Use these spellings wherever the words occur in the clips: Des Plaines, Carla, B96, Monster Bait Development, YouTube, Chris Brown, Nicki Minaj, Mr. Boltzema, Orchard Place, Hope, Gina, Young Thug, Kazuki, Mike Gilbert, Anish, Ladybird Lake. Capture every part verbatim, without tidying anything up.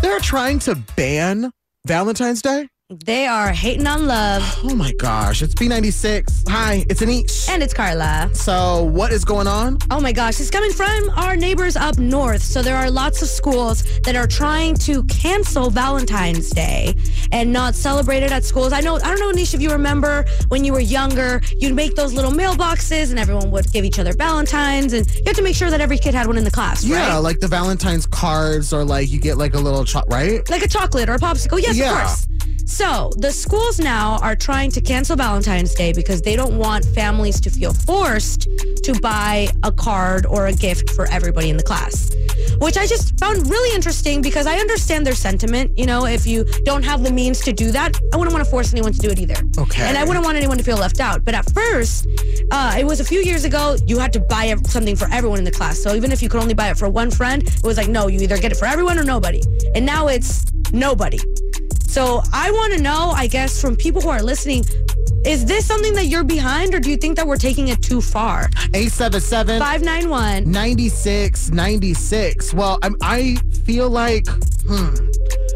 They're trying to ban Valentine's Day? They are hating on love. Oh my gosh, it's B ninety-six. Hi, it's Anish. And it's Carla. So what is going on? Oh my gosh, it's coming from our neighbors up north. So there are lots of schools that are trying to cancel Valentine's Day and not celebrate it at schools. I know, I don't know, Anish, if you remember when you were younger, you'd make those little mailboxes and everyone would give each other Valentines, and you had to make sure that every kid had one in the class, right? Yeah, like the Valentine's cards, or like you get like a little, cho- right? Like a chocolate or a popsicle. Yes, yeah. Of course. So the schools now are trying to cancel Valentine's Day because they don't want families to feel forced to buy a card or a gift for everybody in the class, which I just found really interesting because I understand their sentiment. You know, if you don't have the means to do that, I wouldn't want to force anyone to do it either. Okay. And I wouldn't want anyone to feel left out. But at first, uh, it was a few years ago, you had to buy something for everyone in the class. So even if you could only buy it for one friend, it was like, no, you either get it for everyone or nobody. And now it's nobody. So I want to know, I guess, from people who are listening, is this something that you're behind, or do you think that we're taking it too far? eight seven seven, five nine one, nine six nine six. Well, I'm, I feel like, hmm,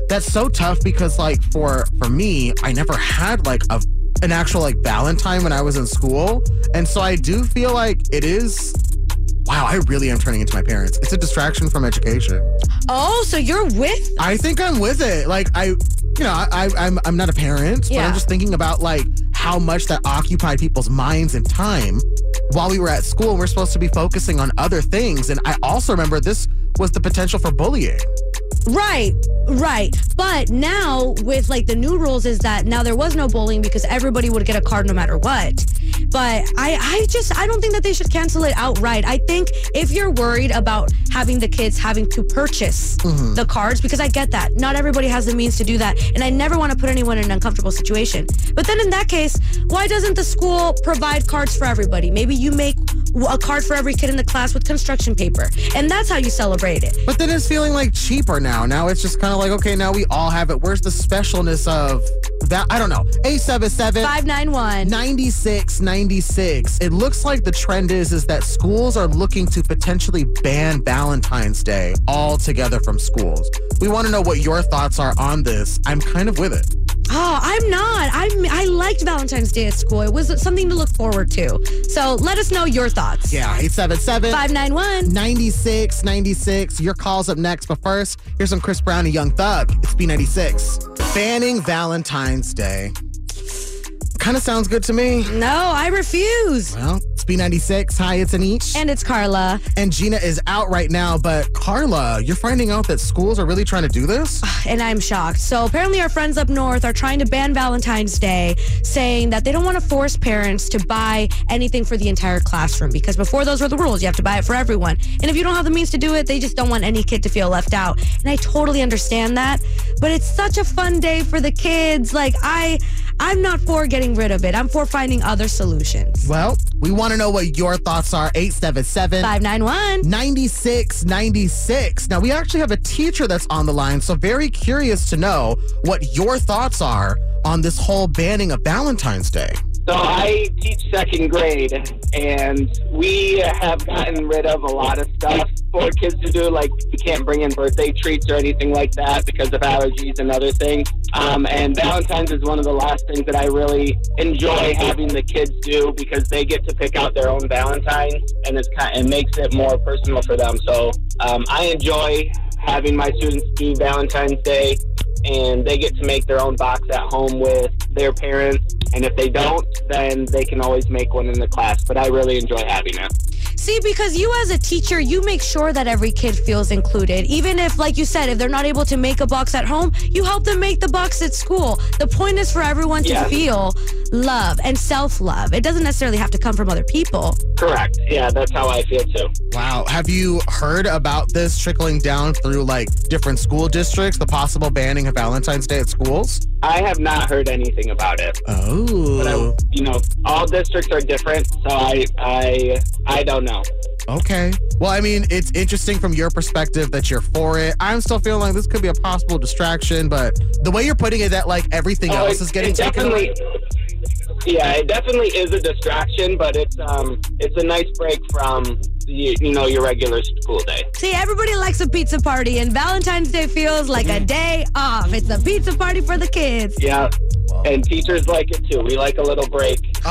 that's so tough because, like, for, for me, I never had, like, a an actual, like, Valentine when I was in school. And so I do feel like it is... Wow, I really am turning into my parents. It's a distraction from education. Oh, so you're with? I think I'm with it. Like, I, you know, I, I'm I'm not a parent, yeah. But I'm just thinking about, like, how much that occupied people's minds and time while we were at school. We're supposed to be focusing on other things. And I also remember this was the potential for bullying. Right, right. But now with, like, the new rules is that now there was no bullying because everybody would get a card no matter what. But I, I just, I don't think that they should cancel it outright. I think if you're worried about having the kids having to purchase mm-hmm. the cards, because I get that. Not everybody has the means to do that. And I never want to put anyone in an uncomfortable situation. But then in that case, why doesn't the school provide cards for everybody? Maybe you make a card for every kid in the class with construction paper. And that's how you celebrate it. But then it's feeling like cheaper now. Now it's just kind of like, okay, now we all have it. Where's the specialness of that? I don't know. eight seven seven, five nine one, nine six nine six. It looks like the trend is, is that schools are looking to potentially ban Valentine's Day altogether from schools. We want to know what your thoughts are on this. I'm kind of with it. Oh, I'm not. I'm, I liked Valentine's Day at school. It was something to look forward to. So let us know your thoughts. Yeah, eight seven seven, five nine one, nine six nine six. Your call's up next. But first, here's some Chris Brown and Young Thug. It's B ninety-six. Banning Valentine's Day. Kind of sounds good to me. No, I refuse. Well, it's B ninety-six. Hi, it's Anish. And it's Carla. And Gina is out right now. But Carla, you're finding out that schools are really trying to do this? And I'm shocked. So apparently our friends up north are trying to ban Valentine's Day, saying that they don't want to force parents to buy anything for the entire classroom. Because before those were the rules, you have to buy it for everyone. And if you don't have the means to do it, they just don't want any kid to feel left out. And I totally understand that. But it's such a fun day for the kids. Like, I... I'm not for getting rid of it. I'm for finding other solutions. Well, we want to know what your thoughts are. eight seven seven, five nine one, nine six nine six. Now, we actually have a teacher that's on the line, so very curious to know what your thoughts are on this whole banning of Valentine's Day. So I teach second grade, and we have gotten rid of a lot of stuff for kids to do. Like, you can't bring in birthday treats or anything like that because of allergies and other things. Um, and Valentine's is one of the last things that I really enjoy having the kids do because they get to pick out their own Valentine's, and it's kind of, it makes it more personal for them. So um, I enjoy having my students do Valentine's Day, and they get to make their own box at home with their parents. And if they don't, then they can always make one in the class. But I really enjoy having it. See, because you as a teacher, you make sure that every kid feels included. Even if, like you said, if they're not able to make a box at home, you help them make the box at school. The point is for everyone to yeah. feel love and self-love. It doesn't necessarily have to come from other people. Correct. Yeah, that's how I feel too. Wow. Have you heard about this trickling down through, like, different school districts, the possible banning of Valentine's Day at schools? I have not heard anything about it. Oh. But I, you know, all districts are different, so I, I, I don't know. Okay. Well, I mean, it's interesting from your perspective that you're for it. I'm still feeling like this could be a possible distraction, but the way you're putting it, that like everything oh, else it, is getting taken away. Yeah, it definitely is a distraction, but it's um, it's a nice break from you, you know your regular school day. See, everybody likes a pizza party, and Valentine's Day feels like mm-hmm. a day off. It's a pizza party for the kids. Yeah. And teachers like it too. We like a little break. Oh,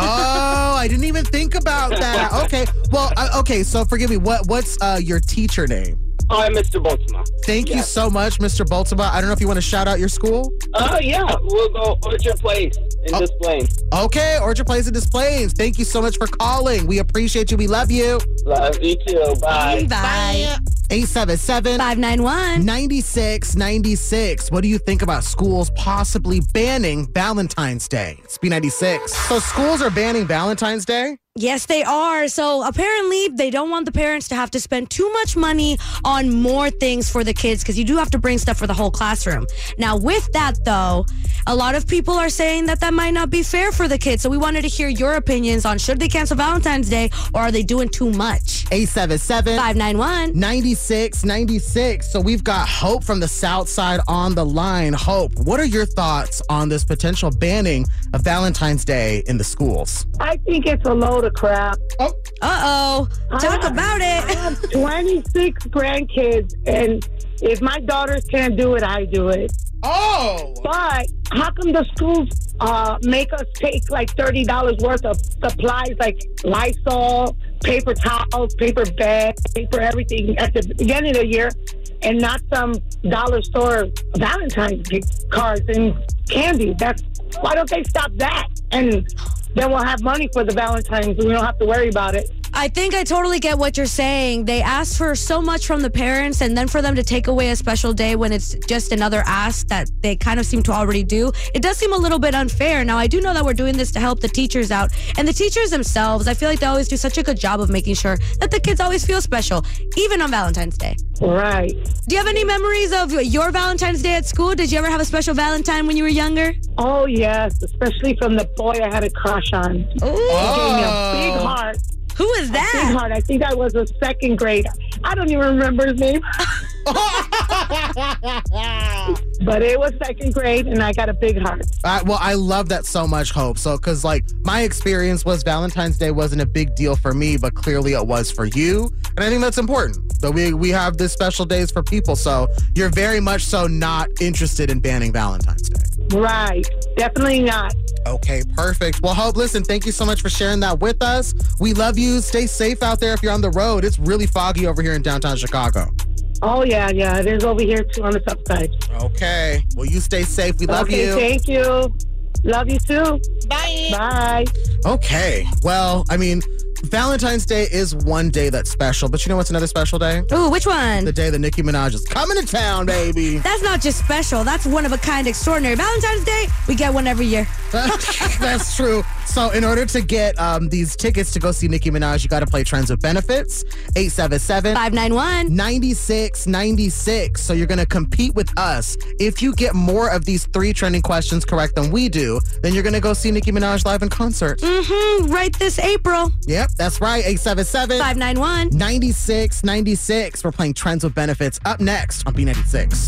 I didn't even think about that. Okay. Well, uh, okay. So forgive me. What What's uh, your teacher name? Oh, I'm Mister Boltzema. Thank yeah. you so much, Mister Boltzema. I don't know if you want to shout out your school. Oh, uh, yeah. We'll go Orchard Place in oh. Des Plaines. Okay. Orchard Place in Des Plaines. Thank you so much for calling. We appreciate you. We love you. Love you too. Bye. Bye. Bye. eight seven seven, five nine one, nine six nine six. What do you think about schools possibly banning Valentine's Day? It's B ninety-six. So schools are banning Valentine's Day? Yes, they are. So apparently they don't want the parents to have to spend too much money on more things for the kids, because you do have to bring stuff for the whole classroom. Now, with that, though, a lot of people are saying that that might not be fair for the kids. So we wanted to hear your opinions on should they cancel Valentine's Day, or are they doing too much? eight seven seven, five nine one, nine six nine six. So we've got Hope from the South Side on the line. Hope, what are your thoughts on this potential banning of Valentine's Day in the schools? I think it's a load of crap. Oh. Uh-oh. Talk I, about it. I have twenty-six grandkids, and if my daughters can't do it, I do it. Oh. But how come the schools uh, make us take like thirty dollars worth of supplies like Lysol, paper towels, paper bags, paper everything at the beginning of the year, and not some dollar store Valentine's cards and candy? That's why don't they stop that? And then we'll have money for the Valentine's. We don't have to worry about it. I think I totally get what you're saying. They ask for so much from the parents, and then for them to take away a special day when it's just another ask that they kind of seem to already do, it does seem a little bit unfair. Now, I do know that we're doing this to help the teachers out, and the teachers themselves, I feel like they always do such a good job of making sure that the kids always feel special, even on Valentine's Day. Right. Do you have any memories of your Valentine's Day at school? Did you ever have a special Valentine when you were younger? Oh, yes, especially from the boy I had a crush on. Ooh. Oh. He gave me a big heart. Who is that? Sweetheart. I think I was a second grader. I don't even remember his name. But it was second grade, and I got a big heart. Uh, well, I love that so much, Hope. So, because, like, my experience was Valentine's Day wasn't a big deal for me, but clearly it was for you. And I think that's important. That we, we have these special days for people. So, you're very much so not interested in banning Valentine's Day. Right. Definitely not. Okay, perfect. Well, Hope, listen, thank you so much for sharing that with us. We love you. Stay safe out there if you're on the road. It's really foggy over here in downtown Chicago. Oh, yeah, yeah. It is over here, too, on the south side. Okay. Well, you stay safe. We love okay, you. Okay, thank you. Love you, too. Bye. Bye. Okay. Well, I mean, Valentine's Day is one day that's special, but you know what's another special day? Ooh, which one? The day that Nicki Minaj is coming to town, baby. That's not just special. That's one of a kind, extraordinary. Valentine's Day, we get one every year. That's true. So in order to get um, these tickets to go see Nicki Minaj, you got to play Trends with Benefits, eight seven seven, five nine one, nine six nine six. So you're going to compete with us. If you get more of these three trending questions correct than we do, then you're going to go see Nicki Minaj live in concert. Mm-hmm. Right this April. Yep. That's right. eight seven seven, five nine one, nine six nine six. We're playing Trends with Benefits up next on B ninety-six.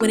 When